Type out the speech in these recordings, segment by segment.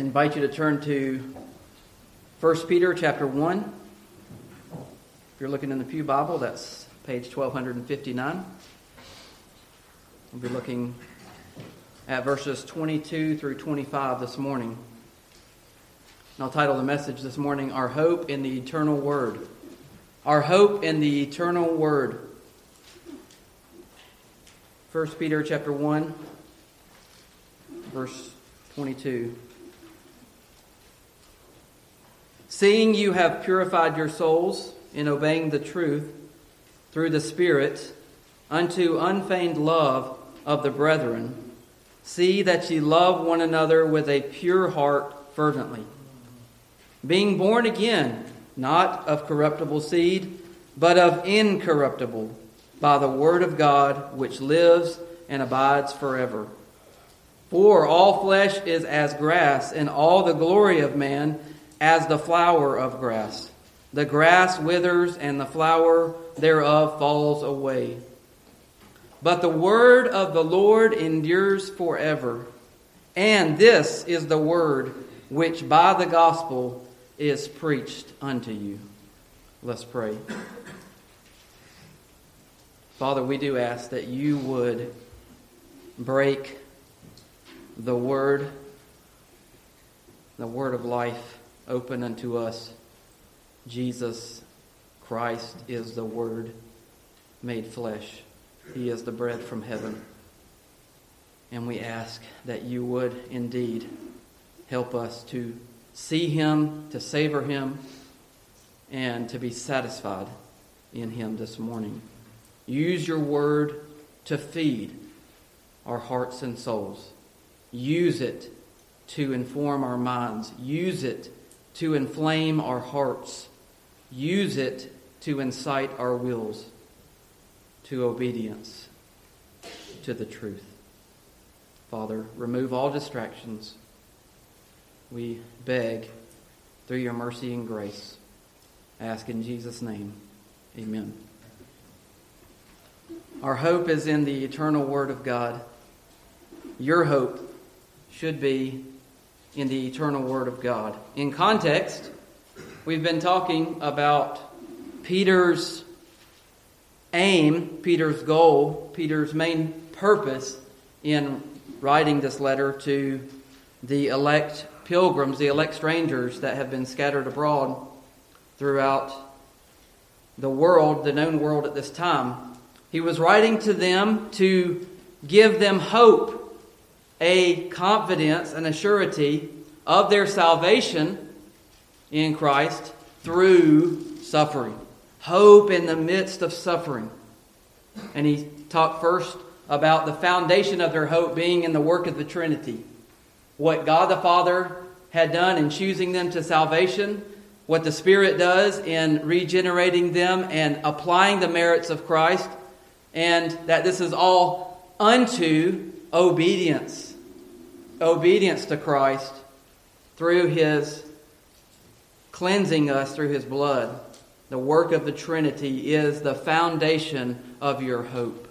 I invite you to turn to First Peter chapter 1. If you're looking in the Pew Bible, that's page 1259. We'll be looking at verses 22 through 25 this morning. And I'll title the message this morning, Our Hope in the Eternal Word. Our Hope in the Eternal Word. First Peter chapter 1, verse 22. Seeing you have purified your souls in obeying the truth through the Spirit unto unfeigned love of the brethren, see that ye love one another with a pure heart fervently, being born again, not of corruptible seed, but of incorruptible, by the word of God, which lives and abides forever. For all flesh is as grass, and all the glory of man as the flower of grass. The grass withers, and the flower thereof falls away. But the word of the Lord endures forever. And this is the word which by the gospel is preached unto you. Let's pray. Father, we do ask that you would break the word of life, open unto us. Jesus Christ is the Word made flesh. He is the bread from heaven. And we ask that you would indeed help us to see Him, to savor Him, and to be satisfied in Him this morning. Use your Word to feed our hearts and souls. Use it to inform our minds. Use it to inflame our hearts. Use it to incite our wills to obedience to the truth. Father, remove all distractions. We beg through your mercy and grace. I ask in Jesus' name. Amen. Our hope is in the eternal Word of God. Your hope should be in the eternal Word of God. In context, we've been talking about Peter's aim, Peter's goal, Peter's main purpose in writing this letter to the elect pilgrims, the elect strangers that have been scattered abroad throughout the world, the known world at this time. He was writing to them to give them hope, a confidence and a surety of their salvation in Christ through suffering. Hope in the midst of suffering. And he talked first about the foundation of their hope being in the work of the Trinity. What God the Father had done in choosing them to salvation, what the Spirit does in regenerating them and applying the merits of Christ, and that this is all unto obedience. Obedience to Christ through His cleansing us through His blood. The work of the Trinity is the foundation of your hope.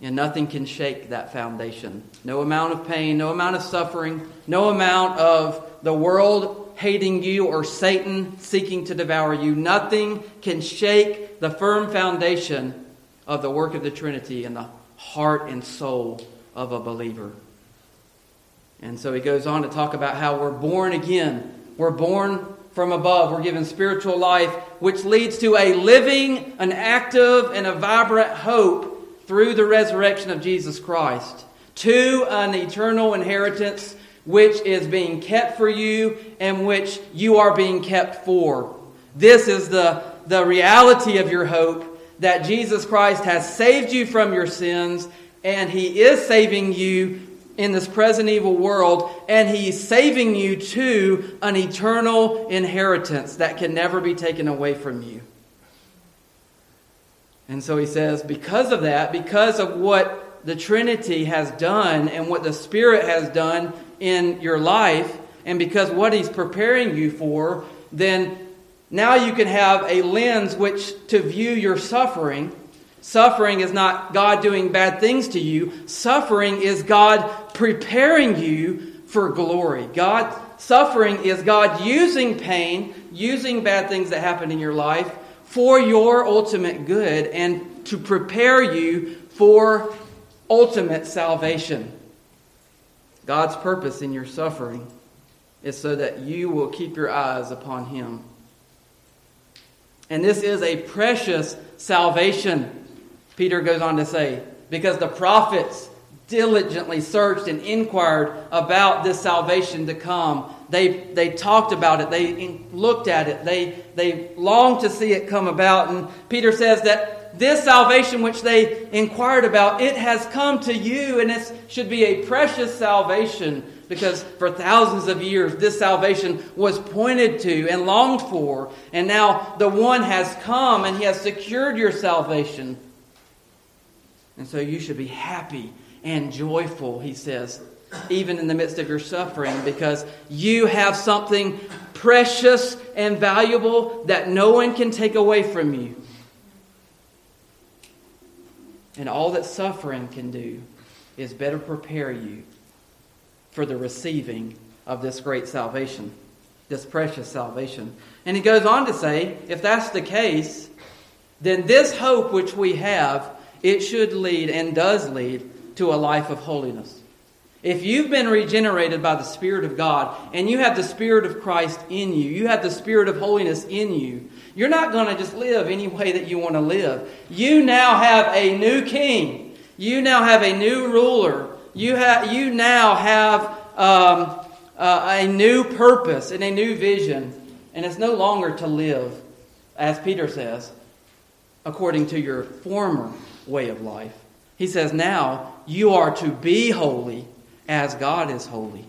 And nothing can shake that foundation. No amount of pain, no amount of suffering, no amount of the world hating you or Satan seeking to devour you. Nothing can shake the firm foundation of the work of the Trinity and the heart and soul of a believer. And so he goes on to talk about how we're born again. We're born from above. We're given spiritual life, which leads to a living, an active, and a vibrant hope through the resurrection of Jesus Christ, to an eternal inheritance which is being kept for you and which you are being kept for. This is the reality of your hope, that Jesus Christ has saved you from your sins, and He is saving you in this present evil world, and He is saving you to an eternal inheritance that can never be taken away from you. And so he says, because of that, because of what the Trinity has done and what the Spirit has done in your life, and because what He's preparing you for, then now you can have a lens which to view your suffering. Suffering is not God doing bad things to you. Suffering is God preparing you for glory. Suffering is God using pain, using bad things that happen in your life for your ultimate good and to prepare you for ultimate salvation. God's purpose in your suffering is so that you will keep your eyes upon Him. And this is a precious salvation, Peter goes on to say, because the prophets diligently searched and inquired about this salvation to come. They talked about it. They looked at it. They longed to see it come about. And Peter says that this salvation which they inquired about, it has come to you, and it should be a precious salvation, because for thousands of years this salvation was pointed to and longed for, and now the one has come and he has secured your salvation. And so you should be happy and joyful, he says, even in the midst of your suffering, because you have something precious and valuable that no one can take away from you. And all that suffering can do is better prepare you for the receiving of this great salvation, this precious salvation. And he goes on to say, if that's the case, then this hope which we have, it should lead and does lead to a life of holiness. If you've been regenerated by the Spirit of God and you have the Spirit of Christ in you, you have the Spirit of holiness in you, you're not going to just live any way that you want to live. You now have a new king. You now have a new ruler. You now have a new purpose and a new vision. And it's no longer to live, as Peter says, according to your former way of life. He says, now you are to be holy as God is holy.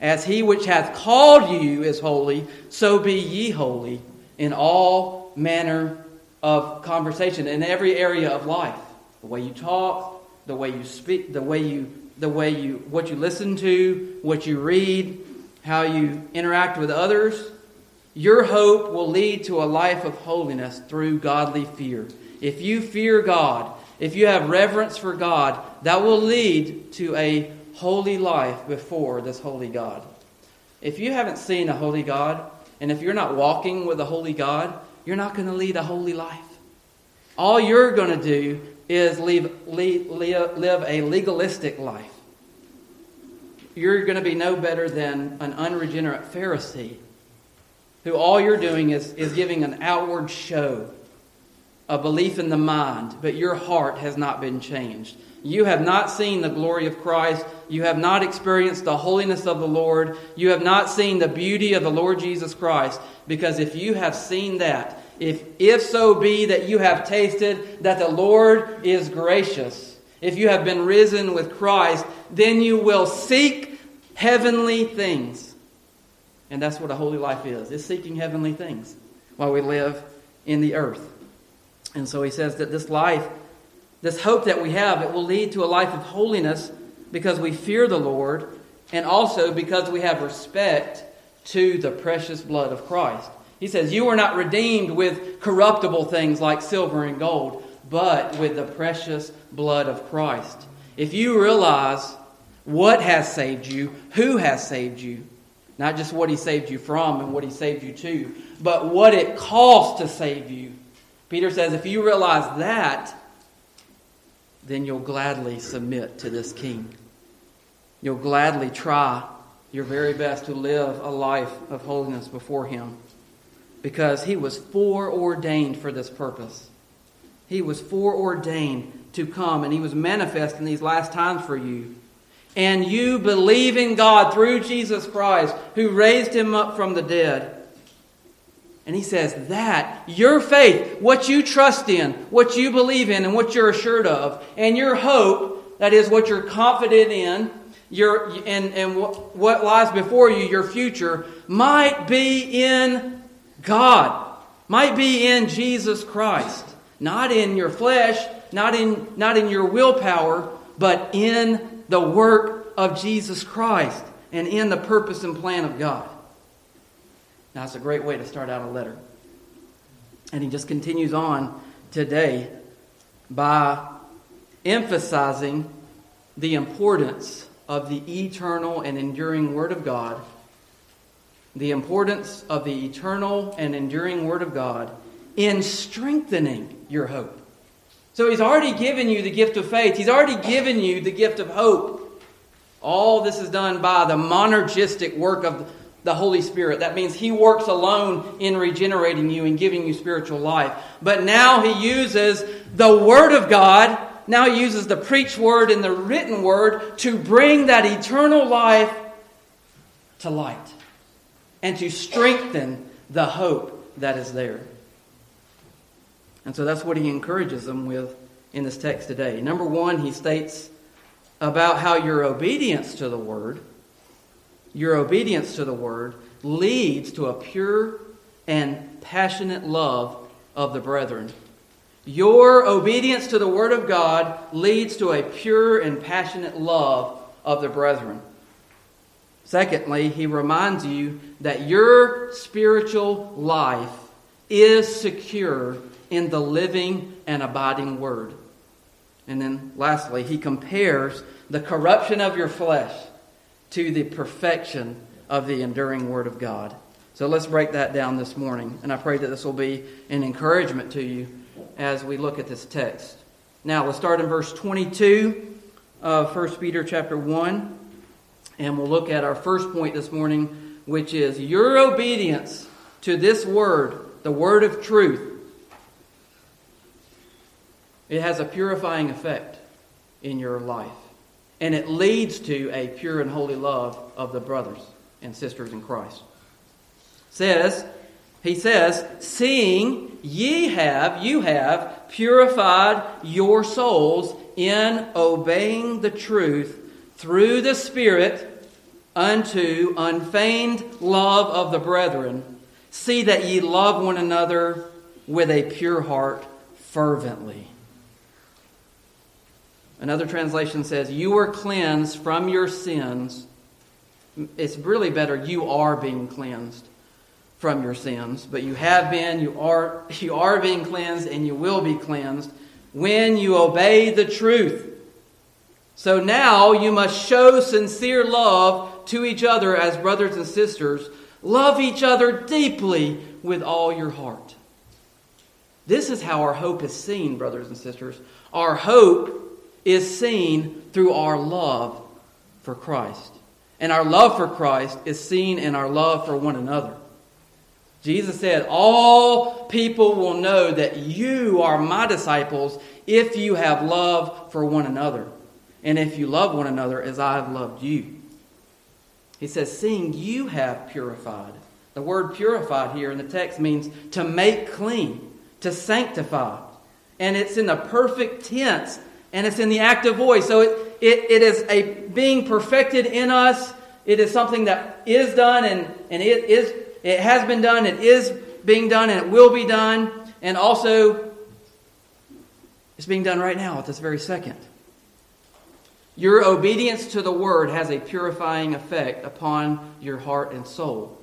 As He which hath called you is holy, so be ye holy in all manner of conversation, in every area of life. The way you talk, the way you speak, what you listen to, what you read, how you interact with others. Your hope will lead to a life of holiness through godly fear. If you fear God, if you have reverence for God, that will lead to a holy life before this holy God. If you haven't seen a holy God, and if you're not walking with a holy God, you're not going to lead a holy life. All you're going to do is live a legalistic life. You're going to be no better than an unregenerate Pharisee, who all you're doing is giving an outward show, a belief in the mind, but your heart has not been changed. You have not seen the glory of Christ. You have not experienced the holiness of the Lord. You have not seen the beauty of the Lord Jesus Christ. Because if you have seen that, if so be that you have tasted that the Lord is gracious, if you have been risen with Christ, then you will seek heavenly things. And that's what a holy life is. It's seeking heavenly things while we live in the earth. And so he says that this life, this hope that we have, it will lead to a life of holiness because we fear the Lord and also because we have respect to the precious blood of Christ. He says, you are not redeemed with corruptible things like silver and gold, but with the precious blood of Christ. If you realize what has saved you, who has saved you, not just what He saved you from and what He saved you to, but what it costs to save you, Peter says, if you realize that, then you'll gladly submit to this king. You'll gladly try your very best to live a life of holiness before him, because he was foreordained for this purpose. He was foreordained to come, and he was manifest in these last times for you. And you believe in God through Jesus Christ, who raised him up from the dead. And he says that your faith, what you trust in, what you believe in, and what you're assured of, and your hope, that is what you're confident in, and what lies before you, your future, might be in God, might be in Jesus Christ. Not in your flesh, not in your willpower, but in the work of Jesus Christ and in the purpose and plan of God. Now, it's a great way to start out a letter. And he just continues on today by emphasizing the importance of the eternal and enduring Word of God, the importance of the eternal and enduring Word of God in strengthening your hope. So he's already given you the gift of faith. He's already given you the gift of hope. All this is done by the monergistic work of the Holy Spirit. That means he works alone in regenerating you and giving you spiritual life. But now he uses the Word of God. Now he uses the preached Word and the written Word to bring that eternal life to light and to strengthen the hope that is there. And so that's what he encourages them with in this text today. Number one, he states about how your obedience to the word leads to a pure and passionate love of the brethren. Your obedience to the Word of God leads to a pure and passionate love of the brethren. Secondly, he reminds you that your spiritual life is secure in the living and abiding Word. And then lastly, he compares the corruption of your flesh to the perfection of the enduring Word of God. So let's break that down this morning. And I pray that this will be an encouragement to you as we look at this text. Now, we'll start in verse 22 of First Peter chapter 1. And we'll look at our first point this morning, which is your obedience to this Word, the Word of truth. It has a purifying effect in your life. And it leads to a pure and holy love of the brothers and sisters in Christ. He says, seeing you have purified your souls in obeying the truth through the Spirit unto unfeigned love of the brethren. See that ye love one another with a pure heart fervently. Another translation says, you were cleansed from your sins. It's really better, you are being cleansed from your sins. But you have been, you are being cleansed, and you will be cleansed when you obey the truth. So now you must show sincere love to each other as brothers and sisters. Love each other deeply with all your heart. This is how our hope is seen, brothers and sisters. Our hope is seen through our love for Christ. And our love for Christ is seen in our love for one another. Jesus said, all people will know that you are my disciples if you have love for one another, and if you love one another as I have loved you. He says, seeing you have purified. The word purified here in the text means to make clean, to sanctify. And it's in the perfect tense. And it's in the active voice. So it is a being perfected in us. It is something that is done and it has been done, it is being done, and it will be done. And also, it's being done right now at this very second. Your obedience to the Word has a purifying effect upon your heart and soul.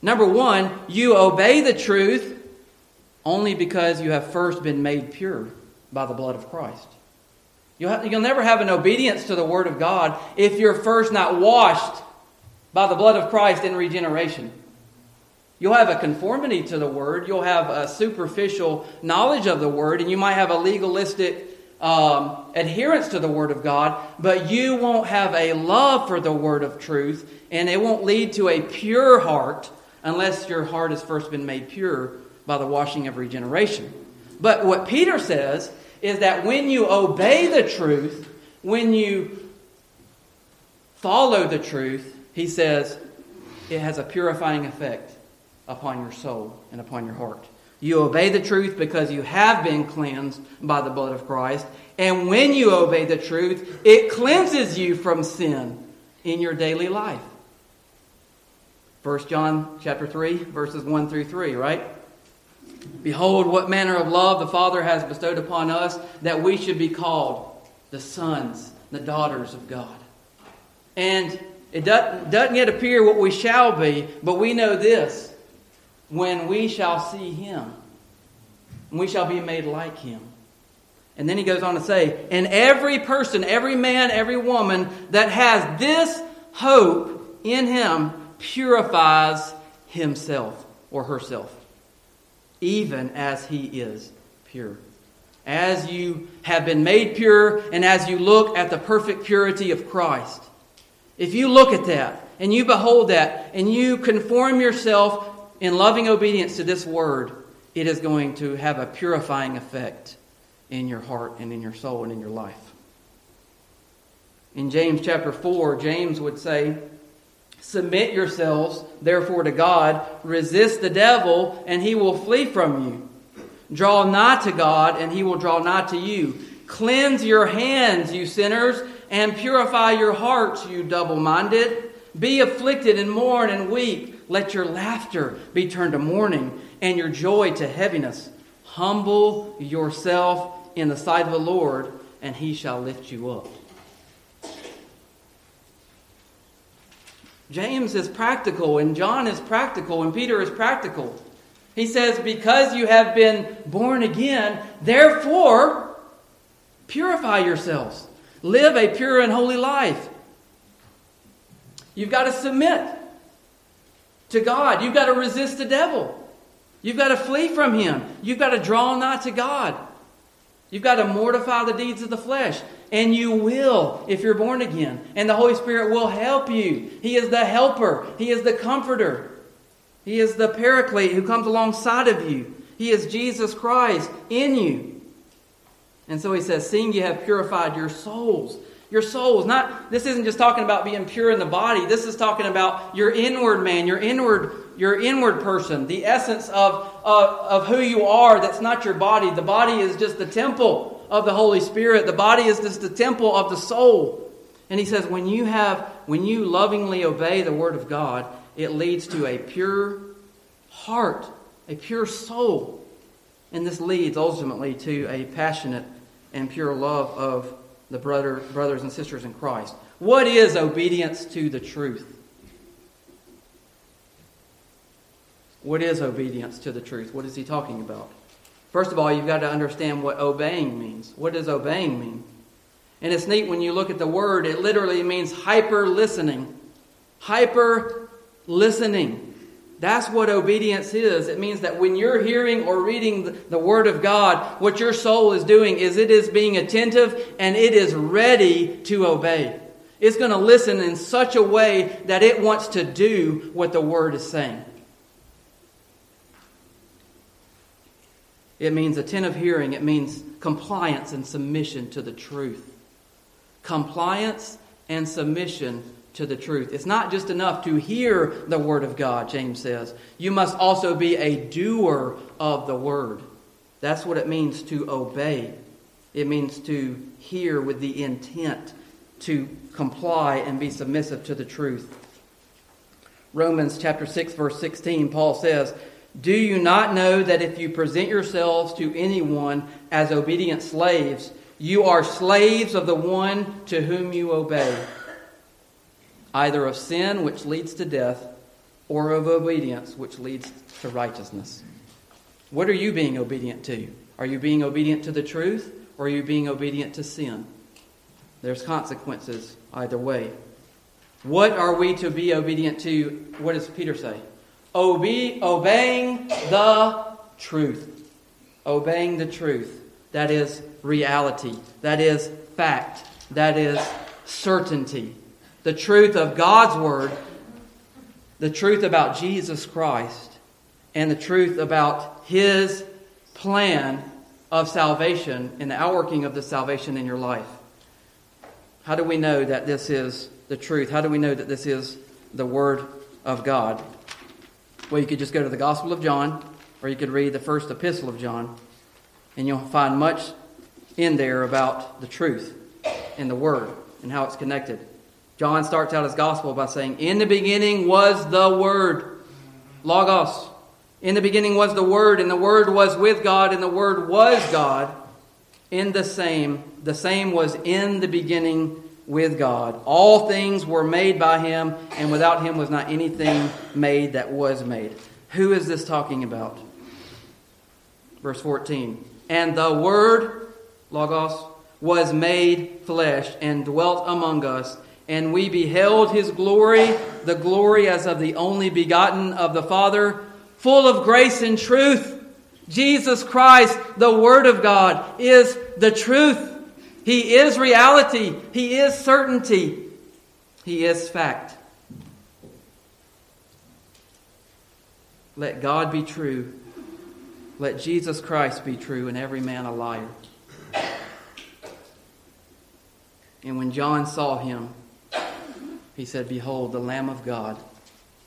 Number one, you obey the truth only because you have first been made pure by the blood of Christ. You'll never have an obedience to the Word of God if you're first not washed by the blood of Christ in regeneration. You'll have a conformity to the Word. You'll have a superficial knowledge of the Word. And you might have a legalistic adherence to the Word of God. But you won't have a love for the Word of truth. And it won't lead to a pure heart unless your heart has first been made pure by the washing of regeneration. But what Peter says is that when you obey the truth, when you follow the truth, he says it has a purifying effect upon your soul and upon your heart. You obey the truth because you have been cleansed by the blood of Christ. And when you obey the truth, it cleanses you from sin in your daily life. 1 John chapter 3, verses 1 through 3, right? Behold, what manner of love the Father has bestowed upon us, that we should be called the sons, the daughters of God. And it doesn't yet appear what we shall be, but we know this: when we shall see Him, we shall be made like Him. And then he goes on to say, and every person, every man, every woman that has this hope in him purifies himself or herself, even as he is pure. As you have been made pure and as you look at the perfect purity of Christ, if you look at that and you behold that and you conform yourself in loving obedience to this word, it is going to have a purifying effect in your heart and in your soul and in your life. In James chapter 4, James would say, submit yourselves, therefore, to God. Resist the devil, and he will flee from you. Draw nigh to God, and he will draw nigh to you. Cleanse your hands, you sinners, and purify your hearts, you double-minded. Be afflicted and mourn and weep. Let your laughter be turned to mourning, and your joy to heaviness. Humble yourself in the sight of the Lord, and he shall lift you up. James is practical, and John is practical, and Peter is practical. He says, because you have been born again, therefore purify yourselves. Live a pure and holy life. You've got to submit to God. You've got to resist the devil. You've got to flee from him. You've got to draw nigh to God. You've got to mortify the deeds of the flesh. And you will if you're born again. And the Holy Spirit will help you. He is the helper. He is the comforter. He is the paraclete who comes alongside of you. He is Jesus Christ in you. And so he says, seeing you have purified your souls. Your souls. This isn't just talking about being pure in the body. This is talking about your inward man, your inward person, the essence of who you are. That's not your body. The body is just the temple of the Holy Spirit. The body is just the temple of the soul. And he says, when you lovingly obey the word of God, it leads to a pure heart, a pure soul. And this leads ultimately to a passionate and pure love of the brothers and sisters in Christ. What is obedience to the truth? What is obedience to the truth? What is he talking about? First of all, you've got to understand what obeying means. What does obeying mean? And it's neat when you look at the word, it literally means hyper-listening. Hyper-listening. That's what obedience is. It means that when you're hearing or reading the Word of God, what your soul is doing is it is being attentive and it is ready to obey. It's going to listen in such a way that it wants to do what the Word is saying. It means attentive hearing. It means compliance and submission to the truth. Compliance and submission to the truth. It's not just enough to hear the word of God, James says. You must also be a doer of the word. That's what it means to obey. It means to hear with the intent to comply and be submissive to the truth. Romans chapter 6, verse 16, Paul says, do you not know that if you present yourselves to anyone as obedient slaves, you are slaves of the one to whom you obey, either of sin, which leads to death, or of obedience, which leads to righteousness? What are you being obedient to? Are you being obedient to the truth, or are you being obedient to sin? There's consequences either way. What are we to be obedient to? What does Peter say? Obeying the truth. Obeying the truth. That is reality. That is fact. That is certainty. The truth of God's Word. The truth about Jesus Christ. And the truth about His plan of salvation and the outworking of the salvation in your life. How do we know that this is the truth? How do we know that this is the Word of God? Well, you could just go to the Gospel of John, or you could read the first epistle of John, and you'll find much in there about the truth and the Word and how it's connected. John starts out his Gospel by saying, in the beginning was the Word. Logos. In the beginning was the Word, and the Word was with God, and the Word was God. In the same was in the beginning with God. All things were made by Him, and without Him was not anything made that was made. Who is this talking about? Verse 14. And the Word Logos, was made flesh and dwelt among us, and we beheld his glory, the glory as of the only begotten of the Father, full of grace and truth. Jesus Christ, the Word of God, is the truth. He is reality. He is certainty. He is fact. Let God be true. Let Jesus Christ be true, and every man a liar. And when John saw him, he said, "Behold, the Lamb of God,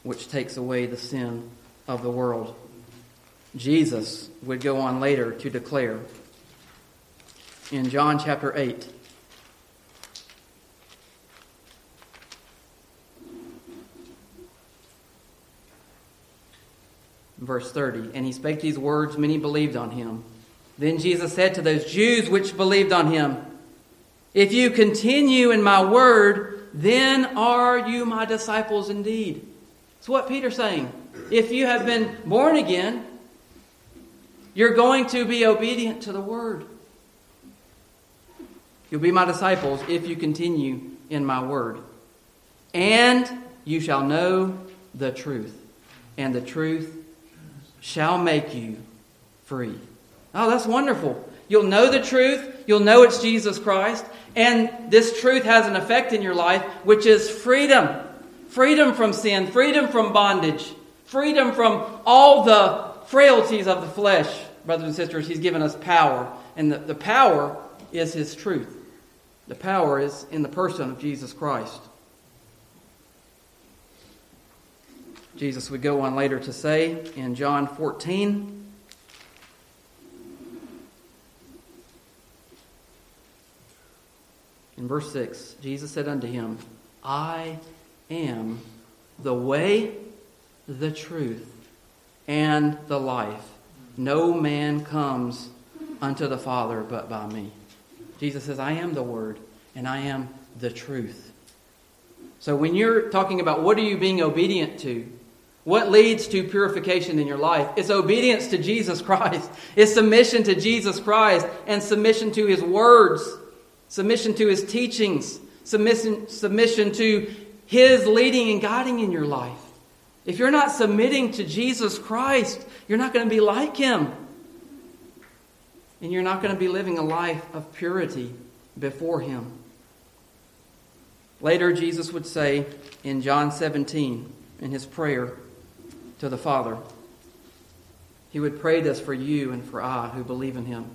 which takes away the sin of the world." Jesus would go on later to declare in John chapter 8, verse 30, "And he spake these words, many believed on him. Then Jesus said to those Jews which believed on him, 'If you continue in my word, then are you my disciples indeed.'" It's what Peter's saying. If you have been born again, you're going to be obedient to the word. You'll be my disciples if you continue in my word. "And you shall know the truth, and the truth shall make you free." Oh, that's wonderful. You'll know the truth. You'll know it's Jesus Christ. And this truth has an effect in your life, which is freedom. Freedom from sin. Freedom from bondage. Freedom from all the frailties of the flesh. Brothers and sisters, he's given us power. And the power is his truth. The power is in the person of Jesus Christ. Jesus would go on later to say in John 14, in verse 6, Jesus said unto him, "I am the way, the truth, and the life. No man comes unto the Father but by me." Jesus says, "I am the word, and I am the truth." So when you're talking about what are you being obedient to, what leads to purification in your life, it's obedience to Jesus Christ. It's submission to Jesus Christ and submission to his words, submission to his teachings, submission to his leading and guiding in your life. If you're not submitting to Jesus Christ, you're not going to be like him. And you're not going to be living a life of purity before him. Later, Jesus would say in John 17, in his prayer to the Father, he would pray this for you and for I who believe in him.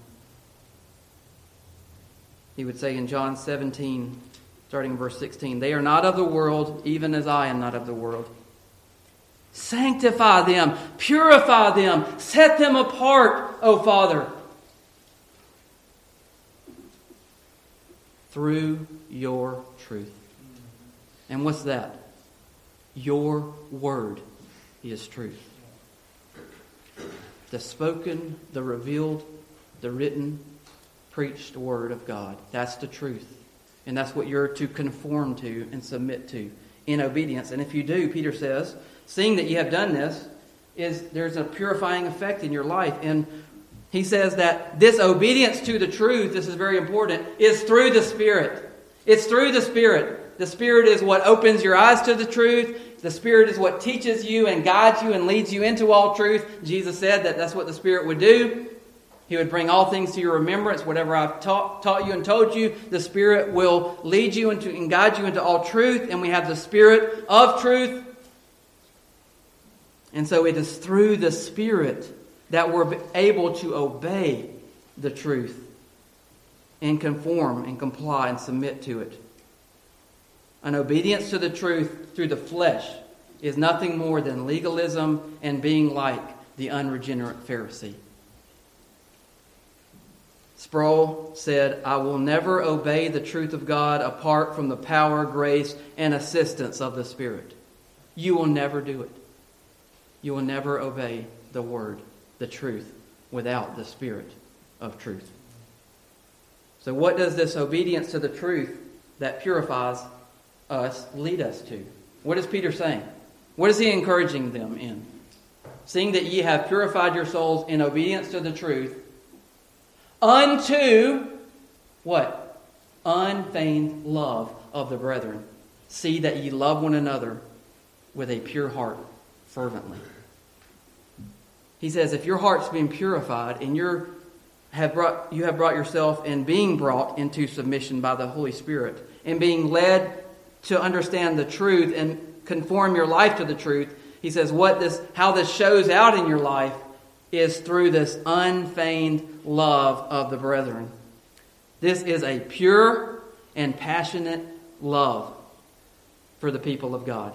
He would say in John 17, starting verse 16, "They are not of the world, even as I am not of the world. Sanctify them, purify them, set them apart, O Father, through your truth." And what's that? Your word is truth. The spoken, the revealed, the written, preached word of God. That's the truth. And that's what you're to conform to and submit to in obedience. And if you do, Peter says, seeing that you have done this, there's a purifying effect in your life. And he says that this obedience to the truth, this is very important, is through the Spirit. It's through the Spirit. The Spirit is what opens your eyes to the truth. The Spirit is what teaches you and guides you and leads you into all truth. Jesus said that that's what the Spirit would do. He would bring all things to your remembrance. Whatever I've taught you and told you, the Spirit will lead you into and guide you into all truth. And we have the Spirit of truth. And so it is through the Spirit that we're able to obey the truth and conform and comply and submit to it. An obedience to the truth through the flesh is nothing more than legalism and being like the unregenerate Pharisee. Sproul said, "I will never obey the truth of God apart from the power, grace, and assistance of the Spirit." You will never do it. You will never obey the word, the truth, without the Spirit of truth. So what does this obedience to the truth that purifies us lead us to? What is Peter saying? What is he encouraging them in? "Seeing that ye have purified your souls in obedience to the truth, unto what? Unfeigned love of the brethren. See that ye love one another with a pure heart fervently. He says, if your heart's been purified and you have brought yourself and being brought into submission by the Holy Spirit and being led to understand the truth and conform your life to the truth, he says how this shows out in your life is through this unfeigned love of the brethren. This is a pure and passionate love for the people of God.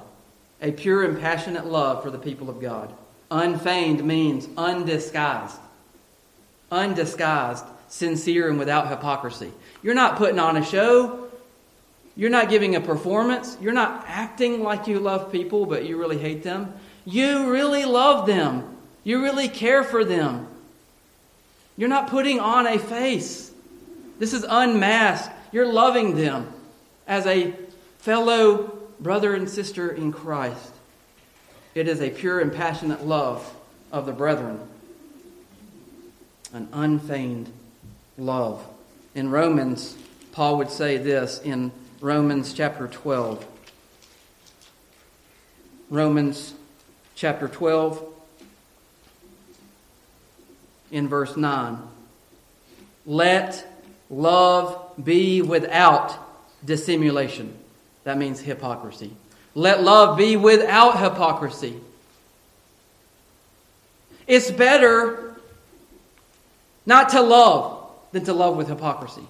A pure and passionate love for the people of God. Unfeigned means undisguised. Undisguised, sincere, and without hypocrisy. You're not putting on a show. You're not giving a performance. You're not acting like you love people, but you really hate them. You really love them. You really care for them. You're not putting on a face. This is unmasked. You're loving them as a fellow brother and sister in Christ. It is a pure and passionate love of the brethren. An unfeigned love. In Romans, Paul would say this in Romans chapter 12. Romans chapter 12 in verse 9. Let love be without dissimulation. That means hypocrisy. Let love be without hypocrisy. It's better not to love than to love with hypocrisy.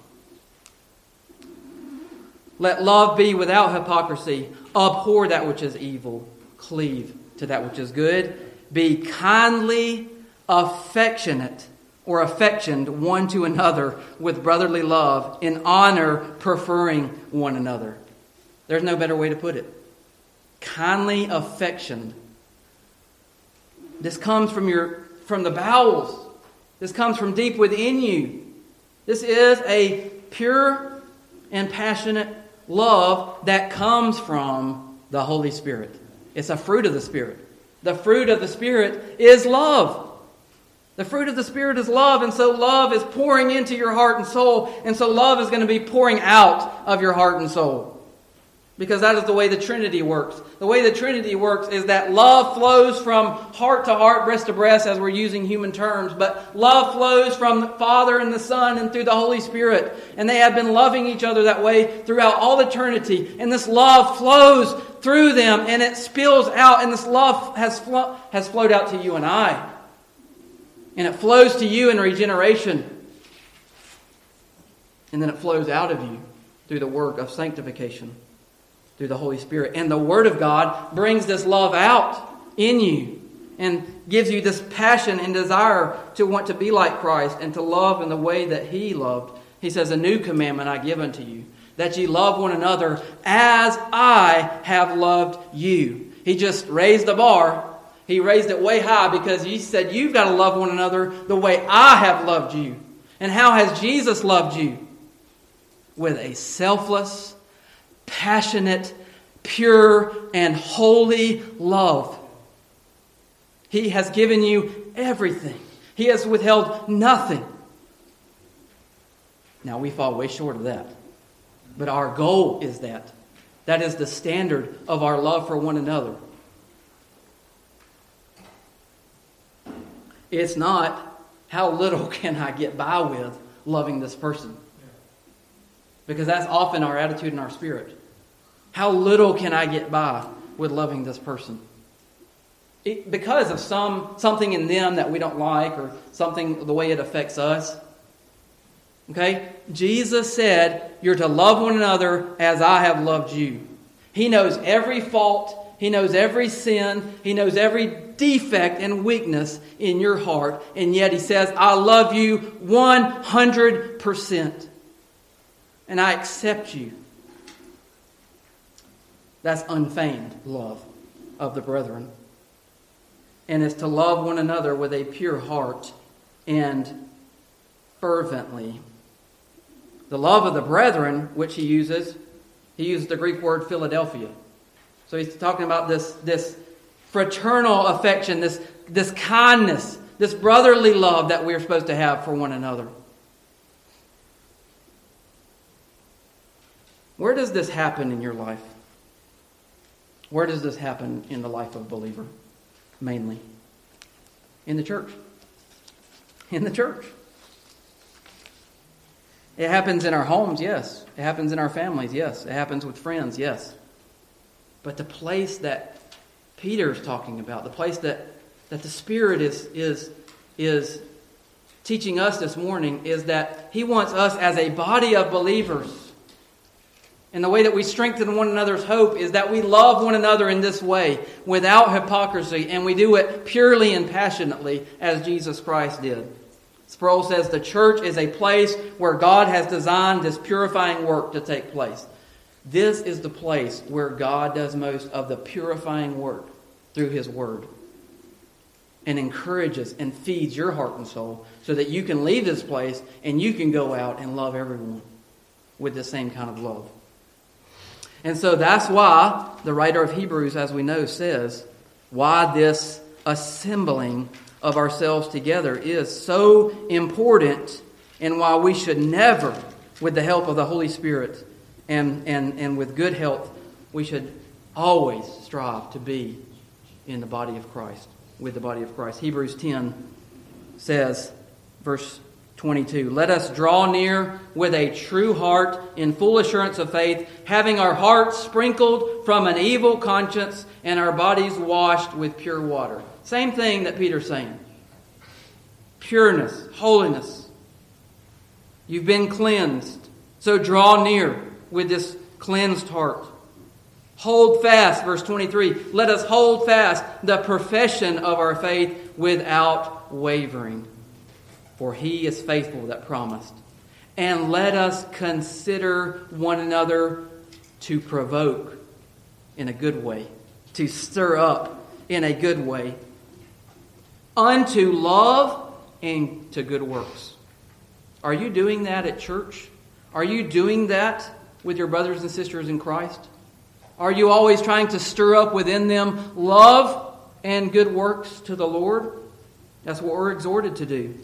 Let love be without hypocrisy. Abhor that which is evil. Cleave to that which is good. Be kindly affectionate or affectioned one to another with brotherly love, in honor preferring one another. There's no better way to put it. Kindly affectioned. This comes from the bowels. This comes from deep within you. This is a pure and passionate love that comes from the Holy Spirit. It's a fruit of the Spirit. The fruit of the Spirit is love. The fruit of the Spirit is love, and so love is pouring into your heart and soul, and so love is going to be pouring out of your heart and soul. Because that is the way the Trinity works. The way the Trinity works is that love flows from heart to heart, breast to breast, as we're using human terms. But love flows from the Father and the Son and through the Holy Spirit. And they have been loving each other that way throughout all eternity. And this love flows through them and it spills out. And this love has flowed out to you and I. And it flows to you in regeneration. And then it flows out of you through the work of sanctification, through the Holy Spirit. And the Word of God brings this love out in you and gives you this passion and desire to want to be like Christ and to love in the way that He loved. He says, a new commandment I give unto you, that ye love one another as I have loved you. He just raised the bar. He raised it way high because He said, you've got to love one another the way I have loved you. And how has Jesus loved you? With a selfless, passionate, pure, and holy love. He has given you everything. He has withheld nothing. Now, we fall way short of that. But our goal is that. That is the standard of our love for one another. It's not, how little can I get by with loving this person? Because that's often our attitude and our spirit. How little can I get by with loving this person? Because of something in them that we don't like, or something, the way it affects us. Okay? Jesus said, you're to love one another as I have loved you. He knows every fault. He knows every sin. He knows every defect and weakness in your heart. And yet He says, I love you 100%. And I accept you. That's unfeigned love of the brethren. And it's to love one another with a pure heart and fervently. The love of the brethren, which he uses the Greek word Philadelphia. So he's talking about this fraternal affection, this kindness, this brotherly love that we're supposed to have for one another. Where does this happen in your life? Where does this happen in the life of a believer? Mainly. In the church. In the church. It happens in our homes, yes. It happens in our families, yes. It happens with friends, yes. But the place that Peter's talking about, the place that the Spirit is teaching us this morning, is that He wants us as a body of believers. And the way that we strengthen one another's hope is that we love one another in this way, without hypocrisy, and we do it purely and passionately as Jesus Christ did. Sproul says the church is a place where God has designed this purifying work to take place. This is the place where God does most of the purifying work through His Word, and encourages and feeds your heart and soul so that you can leave this place and you can go out and love everyone with the same kind of love. And so that's why the writer of Hebrews, as we know, says why this assembling of ourselves together is so important, and why we should never, with the help of the Holy Spirit and with good health, we should always strive to be in the body of Christ, with the body of Christ. Hebrews 10 says, verse 22, "Let us draw near with a true heart in full assurance of faith, having our hearts sprinkled from an evil conscience and our bodies washed with pure water." Same thing that Peter's saying. Pureness, holiness. You've been cleansed. So draw near with this cleansed heart. Hold fast, verse 23. "Let us hold fast the profession of our faith without wavering, for He is faithful that promised. And let us consider one another to provoke in a good way, to stir up in a good way, unto love and to good works." Are you doing that at church? Are you doing that with your brothers and sisters in Christ? Are you always trying to stir up within them love and good works to the Lord? That's what we're exhorted to do.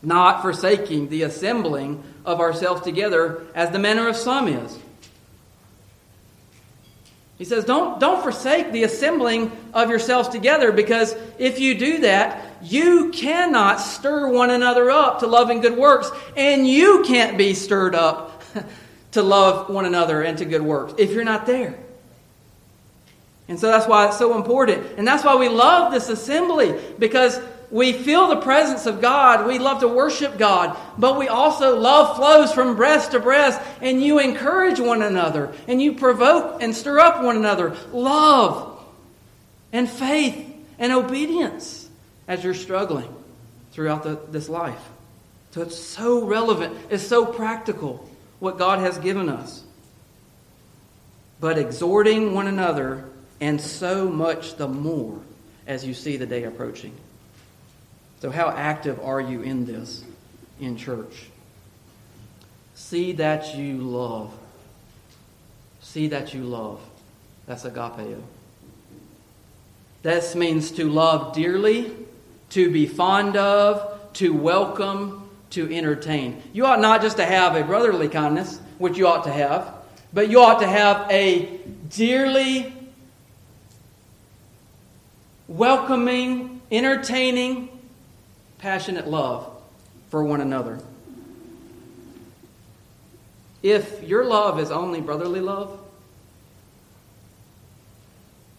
"Not forsaking the assembling of ourselves together, as the manner of some is." He says, don't forsake the assembling of yourselves together, because if you do that, you cannot stir one another up to love and good works, and you can't be stirred up to love one another and to good works if you're not there. And so that's why it's so important. And that's why we love this assembly, because we feel the presence of God. We love to worship God, but we also love flows from breast to breast, and you encourage one another, and you provoke and stir up one another. Love and faith and obedience as you're struggling throughout this life. So it's so relevant. It's so practical what God has given us. But exhorting one another, and so much the more as you see the day approaching. So how active are you in this, in church? See that you love. See that you love. That's agapeo. This means to love dearly, to be fond of, to welcome, to entertain. You ought not just to have a brotherly kindness, which you ought to have, but you ought to have a dearly welcoming, entertaining, passionate love for one another. If your love is only brotherly love,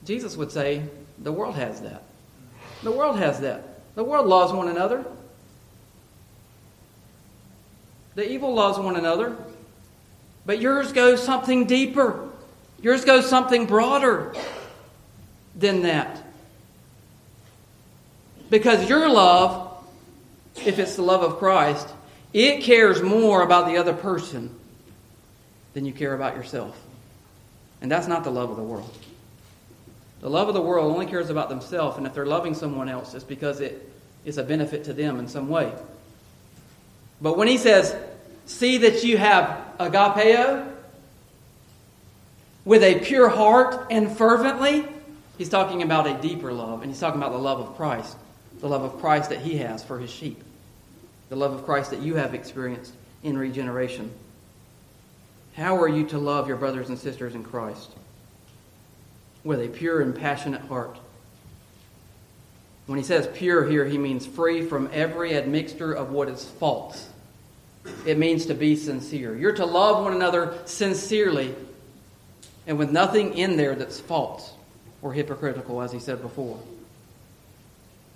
Jesus would say, the world has that. The world has that. The world loves one another. The evil loves one another. But yours goes something deeper. Yours goes something broader than that. Because your love, if it's the love of Christ, it cares more about the other person than you care about yourself. And that's not the love of the world. The love of the world only cares about themselves, and if they're loving someone else, it's because it is a benefit to them in some way. But when he says, see that you have agapeo with a pure heart and fervently, he's talking about a deeper love, and he's talking about the love of Christ. The love of Christ that He has for His sheep. The love of Christ that you have experienced in regeneration. How are you to love your brothers and sisters in Christ? With a pure and passionate heart. When he says pure here, he means free from every admixture of what is false. It means to be sincere. You're to love one another sincerely and with nothing in there that's false or hypocritical, as he said before.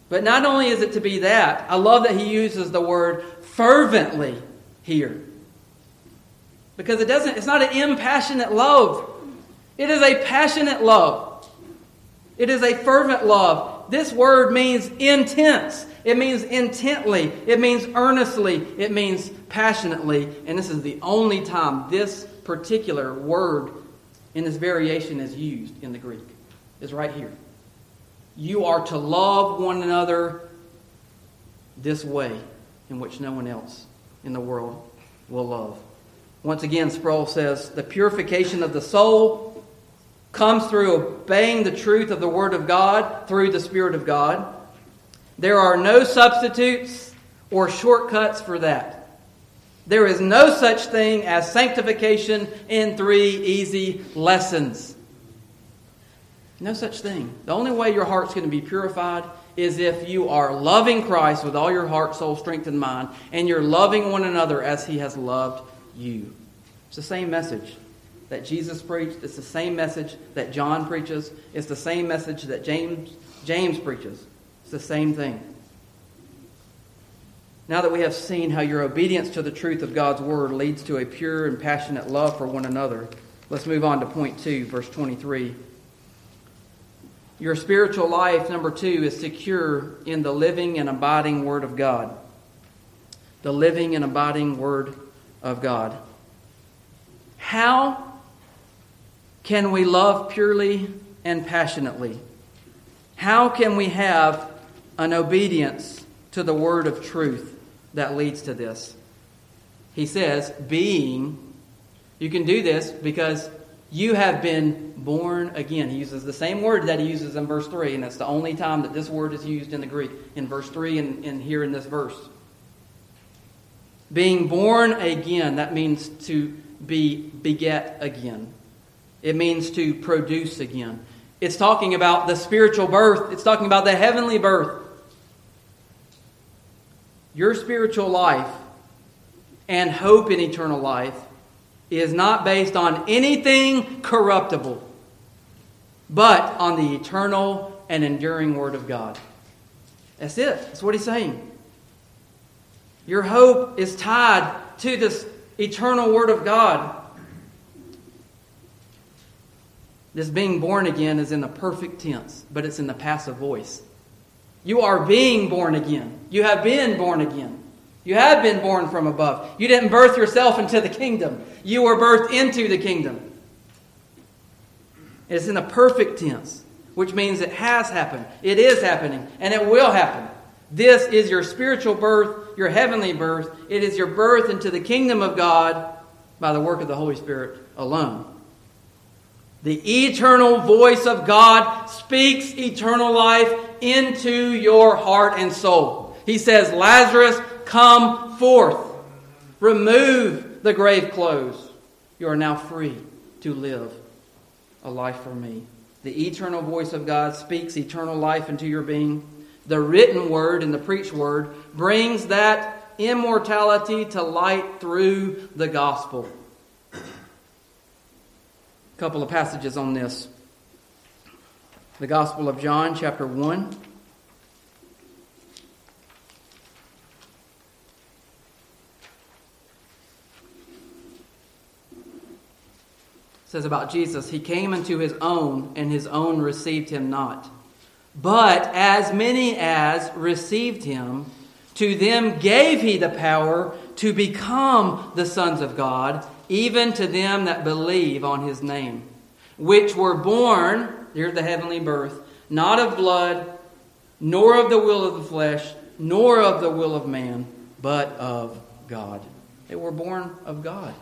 But not only is it to be that, I love that he uses the word fervently here. Because it's not an impassionate love. It is a passionate love. It is a fervent love. This word means intense. It means intently. It means earnestly. It means passionately. And this is the only time this particular word in this variation is used in the Greek. It's right here. You are to love one another this way in which no one else in the world will love. Once again, Sproul says, the purification of the soul comes through obeying the truth of the Word of God through the Spirit of God. There are no substitutes or shortcuts for that. There is no such thing as sanctification in 3 easy lessons. No such thing. The only way your heart's going to be purified is if you are loving Christ with all your heart, soul, strength, and mind, and you're loving one another as He has loved you. It's the same message that Jesus preached. It's the same message that John preaches. It's the same message that James preaches. It's the same thing. Now that we have seen how your obedience to the truth of God's word leads to a pure and passionate love for one another, let's move on to point 2, verse 23. Your spiritual life, number 2, is secure in the living and abiding word of God. The living and abiding word of God. How can we love purely and passionately? How can we have an obedience to the word of truth that leads to this? He says, you can do this because you have been born again. He uses the same word that he uses in verse 3, and that's the only time that this word is used in the Greek, in verse 3 and here in this verse. Being born again, that means to be beget again. It means to produce again. It's talking about the spiritual birth. It's talking about the heavenly birth. Your spiritual life and hope in eternal life is not based on anything corruptible, but on the eternal and enduring Word of God. That's it. That's what he's saying. Your hope is tied to this eternal Word of God. This being born again is in the perfect tense, but it's in the passive voice. You are being born again. You have been born again. You have been born from above. You didn't birth yourself into the kingdom. You were birthed into the kingdom. It's in the perfect tense, which means it has happened, it is happening, and it will happen. This is your spiritual birth, your heavenly birth. It is your birth into the kingdom of God by the work of the Holy Spirit alone. The eternal voice of God speaks eternal life into your heart and soul. He says, Lazarus, come forth. Remove the grave clothes. You are now free to live a life for me. The eternal voice of God speaks eternal life into your being. The written word and the preached word brings that immortality to light through the gospel. A couple of passages on this. The Gospel of John, chapter 1. It says about Jesus, He came unto His own, and His own received Him not. But as many as received Him, to them gave He the power to become the sons of God, even to them that believe on His name, which were born, here's the heavenly birth, not of blood, nor of the will of the flesh, nor of the will of man, but of God. They were born of God.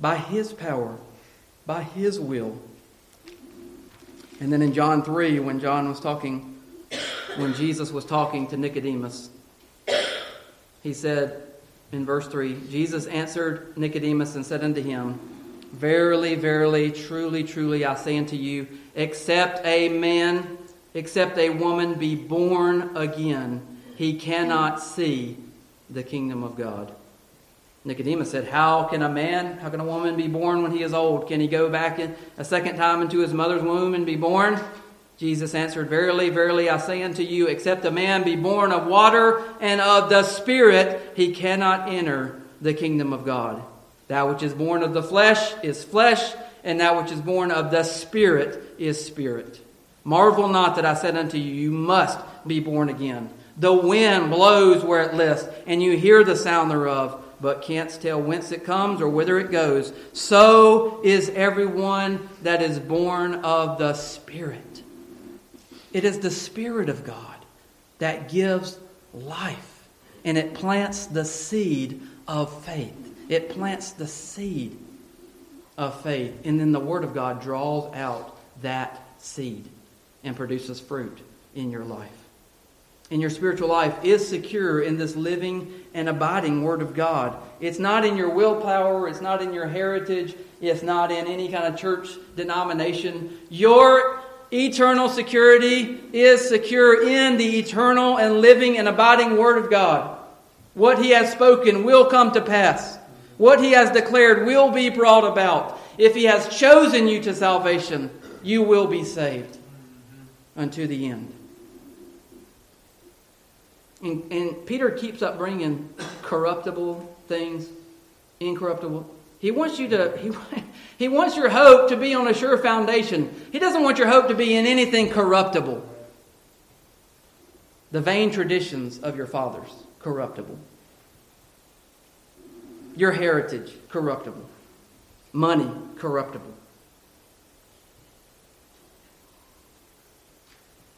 By His power, by His will. And then in John 3, when Jesus was talking to Nicodemus, he said, in verse 3, Jesus answered Nicodemus and said unto him, Verily, verily, truly, truly, I say unto you, except a woman be born again, he cannot see the kingdom of God. Nicodemus said, how can a woman be born when he is old? Can he go back a second time into his mother's womb and be born? Jesus answered, Verily, verily, I say unto you, except a man be born of water and of the Spirit, he cannot enter the kingdom of God. That which is born of the flesh is flesh, and that which is born of the Spirit is spirit. Marvel not that I said unto you, you must be born again. The wind blows where it lists, and you hear the sound thereof, but canst tell whence it comes or whither it goes. So is everyone that is born of the Spirit. It is the Spirit of God that gives life, and it plants the seed of faith. It plants the seed of faith, and then the Word of God draws out that seed and produces fruit in your life. And your spiritual life is secure in this living and abiding Word of God. It's not in your willpower. It's not in your heritage. It's not in any kind of church denomination. Your eternal security is secure in the eternal and living and abiding Word of God. What He has spoken will come to pass. What He has declared will be brought about. If He has chosen you to salvation, you will be saved unto the end. And Peter keeps up bringing corruptible things, incorruptible. He wants your hope to be on a sure foundation. He doesn't want your hope to be in anything corruptible. The vain traditions of your fathers, corruptible. Your heritage, corruptible. Money, corruptible.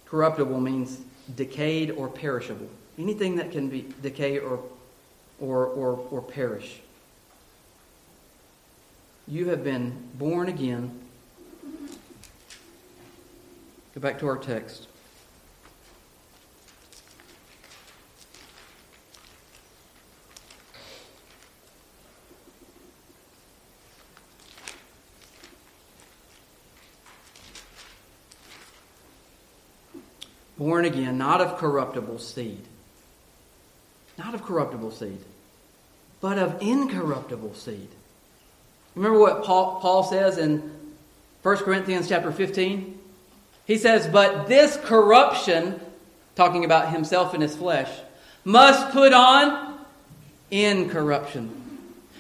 Corruptible means decayed or perishable. Anything that can be decay or perish. You have been born again. Go back to our text. Born again, not of corruptible seed. Not of corruptible seed, but of incorruptible seed. Remember what Paul says in 1 Corinthians chapter 15? He says, but this corruption, talking about himself and his flesh, must put on incorruption.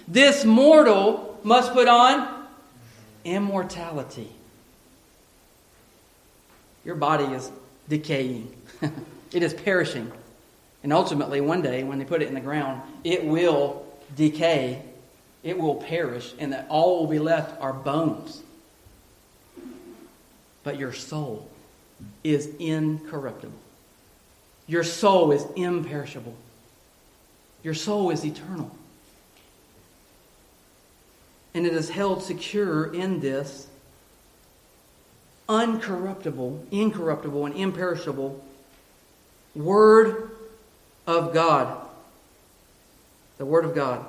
This mortal must put on immortality. Your body is decaying. It is perishing. And ultimately, one day, when they put it in the ground, it will decay. It will perish, and that all will be left are bones. But your soul is incorruptible. Your soul is imperishable. Your soul is eternal. And it is held secure in this uncorruptible, incorruptible, and imperishable Word of God. The Word of God.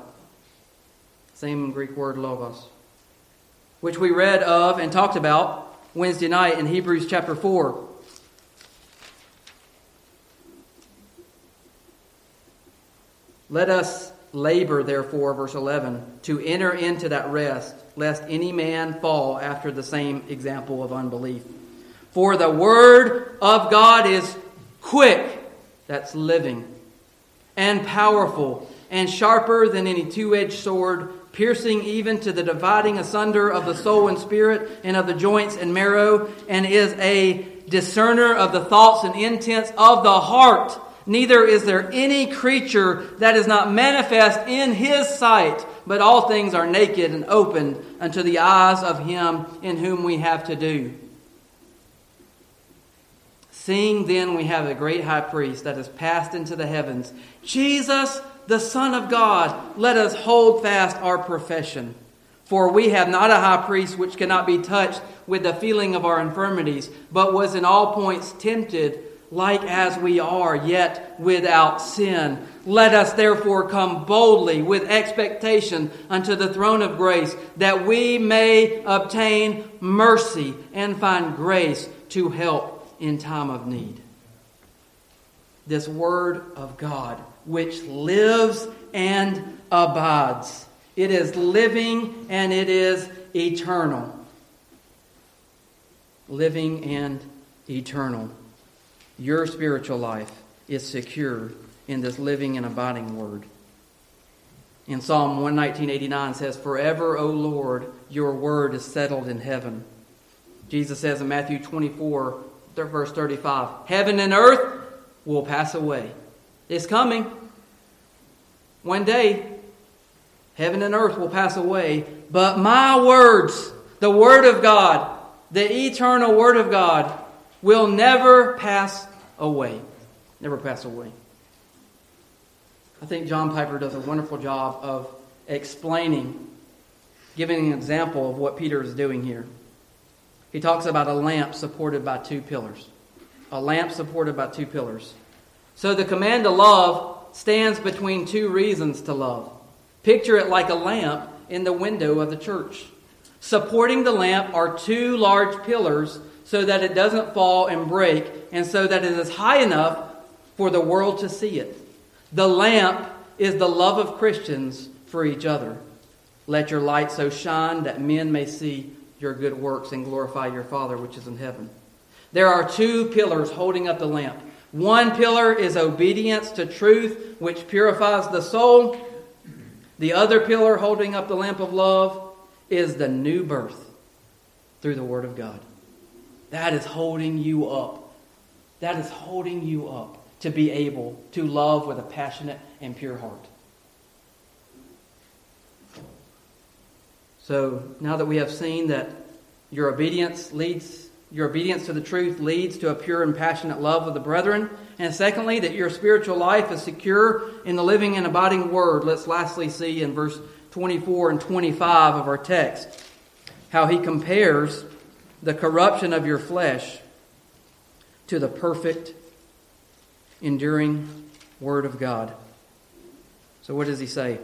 Same Greek word, logos, which we read of and talked about Wednesday night in Hebrews chapter 4. Let us labor, therefore, verse 11, to enter into that rest, lest any man fall after the same example of unbelief. For the Word of God is quick, that's living, and powerful, and sharper than any two-edged sword, piercing even to the dividing asunder of the soul and spirit, and of the joints and marrow, and is a discerner of the thoughts and intents of the heart. Neither is there any creature that is not manifest in His sight, but all things are naked and opened unto the eyes of Him in whom we have to do. Seeing then we have a great high priest that is passed into the heavens, Jesus the Son of God, let us hold fast our profession. For we have not a high priest which cannot be touched with the feeling of our infirmities, but was in all points tempted like as we are, yet without sin. Let us therefore come boldly with expectation unto the throne of grace, that we may obtain mercy and find grace to help in time of need. This Word of God, which lives and abides. It is living and it is eternal. Living and eternal. Your spiritual life is secure in this living and abiding Word. In Psalm 119:89 says, "Forever, O Lord, your word is settled in heaven." Jesus says in Matthew 24, verse 35, "Heaven and earth will pass away." It's coming. One day, heaven and earth will pass away, but my words, the Word of God, the eternal Word of God, will never pass away. Never pass away. I think John Piper does a wonderful job of explaining, giving an example of what Peter is doing here. He talks about a lamp supported by two pillars. A lamp supported by two pillars. So the command to love stands between two reasons to love. Picture it like a lamp in the window of the church. Supporting the lamp are two large pillars so that it doesn't fall and break, and so that it is high enough for the world to see it. The lamp is the love of Christians for each other. Let your light so shine that men may see your good works and glorify your Father which is in heaven. There are two pillars holding up the lamp. One pillar is obedience to truth, which purifies the soul. The other pillar holding up the lamp of love is the new birth through the Word of God. That is holding you up. That is holding you up to be able to love with a passionate and pure heart. So now that we have seen that your obedience to the truth leads to a pure and passionate love of the brethren, and secondly, that your spiritual life is secure in the living and abiding Word, let's lastly see in verse 24 and 25 of our text how he compares the corruption of your flesh to the perfect, enduring Word of God. So what does he say?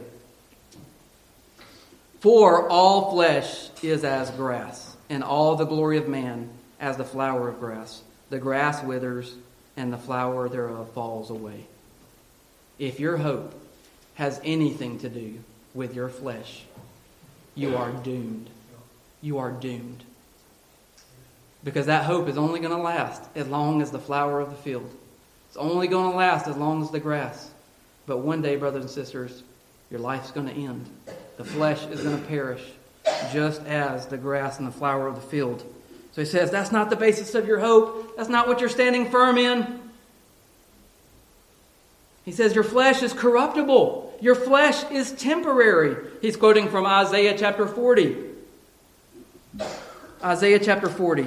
"For all flesh is as grass, and all the glory of man as the flower of grass. The grass withers, and the flower thereof falls away." If your hope has anything to do with your flesh, you are doomed. You are doomed. Because that hope is only going to last as long as the flower of the field. It's only going to last as long as the grass. But one day, brothers and sisters, your life's going to end. The flesh is going to perish, just as the grass and the flower of the field. So he says, that's not the basis of your hope. That's not what you're standing firm in. He says, your flesh is corruptible. Your flesh is temporary. He's quoting from Isaiah chapter 40. Isaiah chapter 40.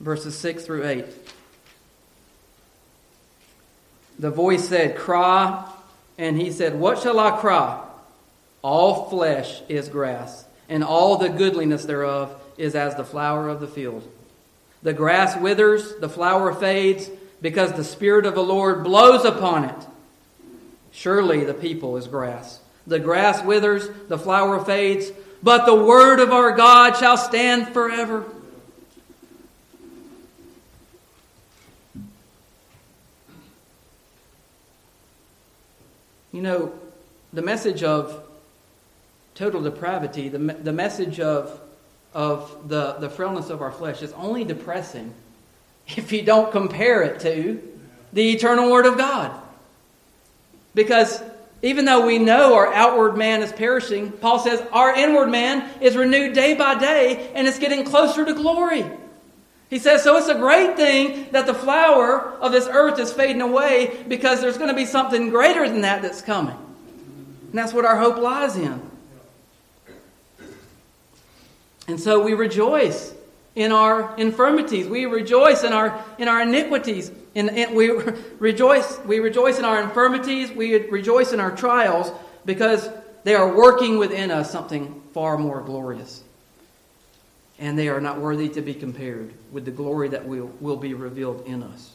Verses 6 through 8. The voice said, "Cry," and he said, "What shall I cry? All flesh is grass, and all the goodliness thereof is as the flower of the field. The grass withers, the flower fades, because the Spirit of the Lord blows upon it. Surely the people is grass. The grass withers, the flower fades, but the word of our God shall stand forever." You know, the message of total depravity, the message of the frailness of our flesh is only depressing if you don't compare it to the eternal Word of God. Because even though we know our outward man is perishing, Paul says our inward man is renewed day by day, and it's getting closer to glory. He says, so it's a great thing that the flower of this earth is fading away, because there's going to be something greater than that that's coming. And that's what our hope lies in. And so we rejoice in our infirmities. We rejoice in our iniquities. And we rejoice in our infirmities. We rejoice in our trials, because they are working within us something far more glorious. and they are not worthy to be compared with the glory that will be revealed in us.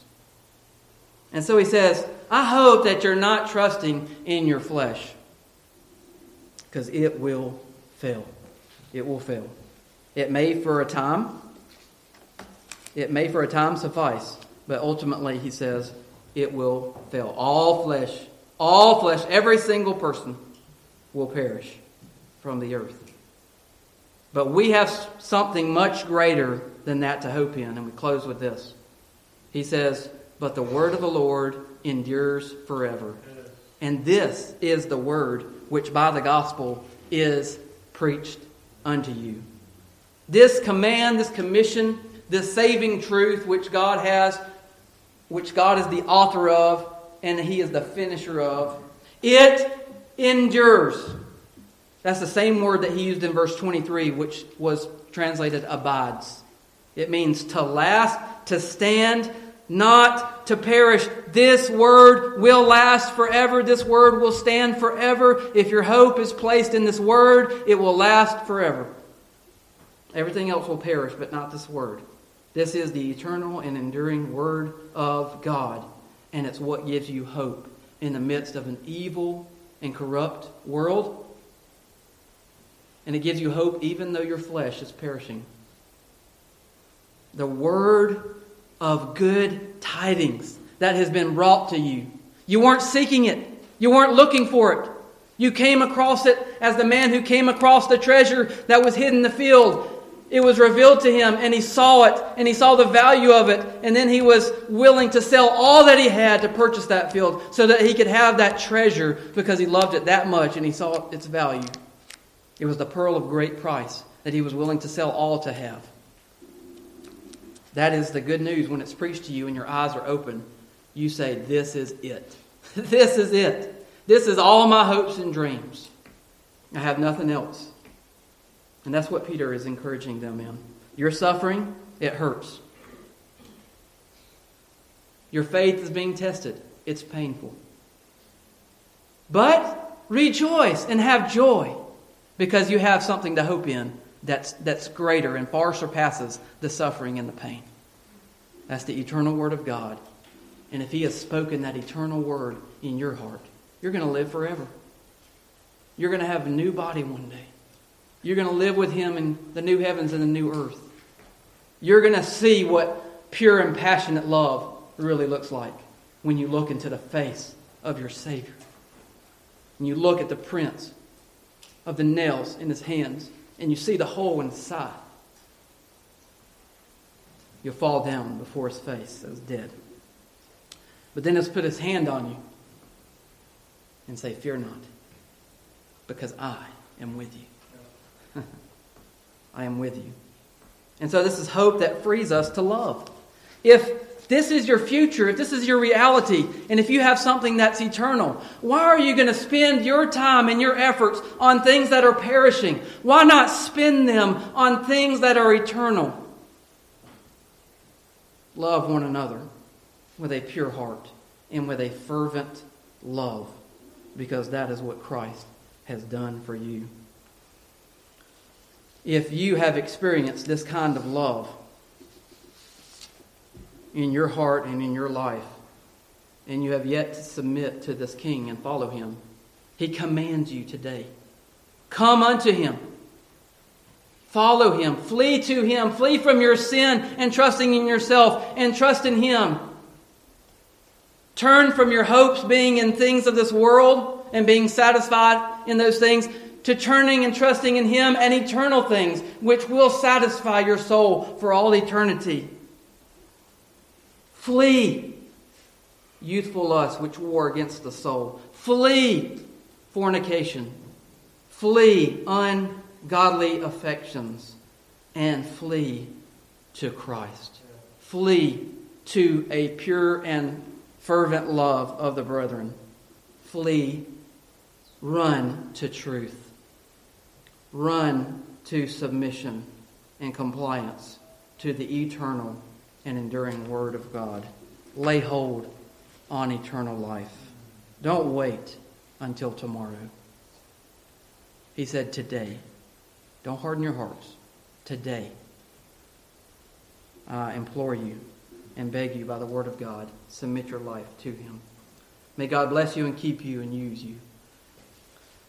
And so he says, I hope that you're not trusting in your flesh, because it will fail. It will fail. It may for a time. It may for a time suffice. But ultimately, he says, it will fail. All flesh, every single person will perish from the earth. But we have something much greater than that to hope in. And we close with this. He says, but the word of the Lord endures forever. And this is the word which by the gospel is preached unto you. This command, this commission, this saving truth which God has, which God is the author of, and He is the finisher of, it endures. That's the same word that He used in verse 23, which was translated abides. It means to last, to stand, not to perish. This word will last forever. This word will stand forever. If your hope is placed in this word, it will last forever. Everything else will perish, but not this word. This is the eternal and enduring word of God. And it's what gives you hope in the midst of an evil and corrupt world. And it gives you hope even though your flesh is perishing. The word of good tidings that has been brought to you. You weren't seeking it. You weren't looking for it. You came across it as the man who came across the treasure that was hidden in the field. It was revealed to him, and he saw it, and he saw the value of it, and then he was willing to sell all that he had to purchase that field so that he could have that treasure because he loved it that much and he saw its value. It was the pearl of great price that he was willing to sell all to have. That is the good news. When it's preached to you and your eyes are open, you say, this is it. This is it. This is all my hopes and dreams. I have nothing else. And that's what Peter is encouraging them in. Your suffering, it hurts. Your faith is being tested. It's painful. But rejoice and have joy, because you have something to hope in that's greater and far surpasses the suffering and the pain. That's the eternal word of God. And if He has spoken that eternal word in your heart, you're going to live forever. You're going to have a new body one day. You're going to live with Him in the new heavens and the new earth. You're going to see what pure and passionate love really looks like when you look into the face of your Savior. And you look at the prints of the nails in His hands, and you see the hole in His side. You'll fall down before His face as dead. But then He'll put His hand on you and say, fear not, because I am with you. I am with you. And so this is hope that frees us to love. If this is your future, if this is your reality, and if you have something that's eternal, why are you going to spend your time and your efforts on things that are perishing? Why not spend them on things that are eternal? Love one another with a pure heart and with a fervent love, because that is what Christ has done for you. If you have experienced this kind of love in your heart and in your life, and you have yet to submit to this King and follow Him, He commands you today. Come unto Him. Follow Him. Flee to Him. Flee from your sin and trusting in yourself, and trust in Him. Turn from your hopes being in things of this world and being satisfied in those things, to turning and trusting in Him and eternal things, which will satisfy your soul for all eternity. Flee youthful lusts which war against the soul. Flee fornication. Flee ungodly affections. And flee to Christ. Flee to a pure and fervent love of the brethren. Flee. Run to truth. Run to submission and compliance to the eternal and enduring word of God. Lay hold on eternal life. Don't wait until tomorrow. He said today. Don't harden your hearts. Today. I implore you and beg you by the word of God, submit your life to him. May God bless you and keep you and use you.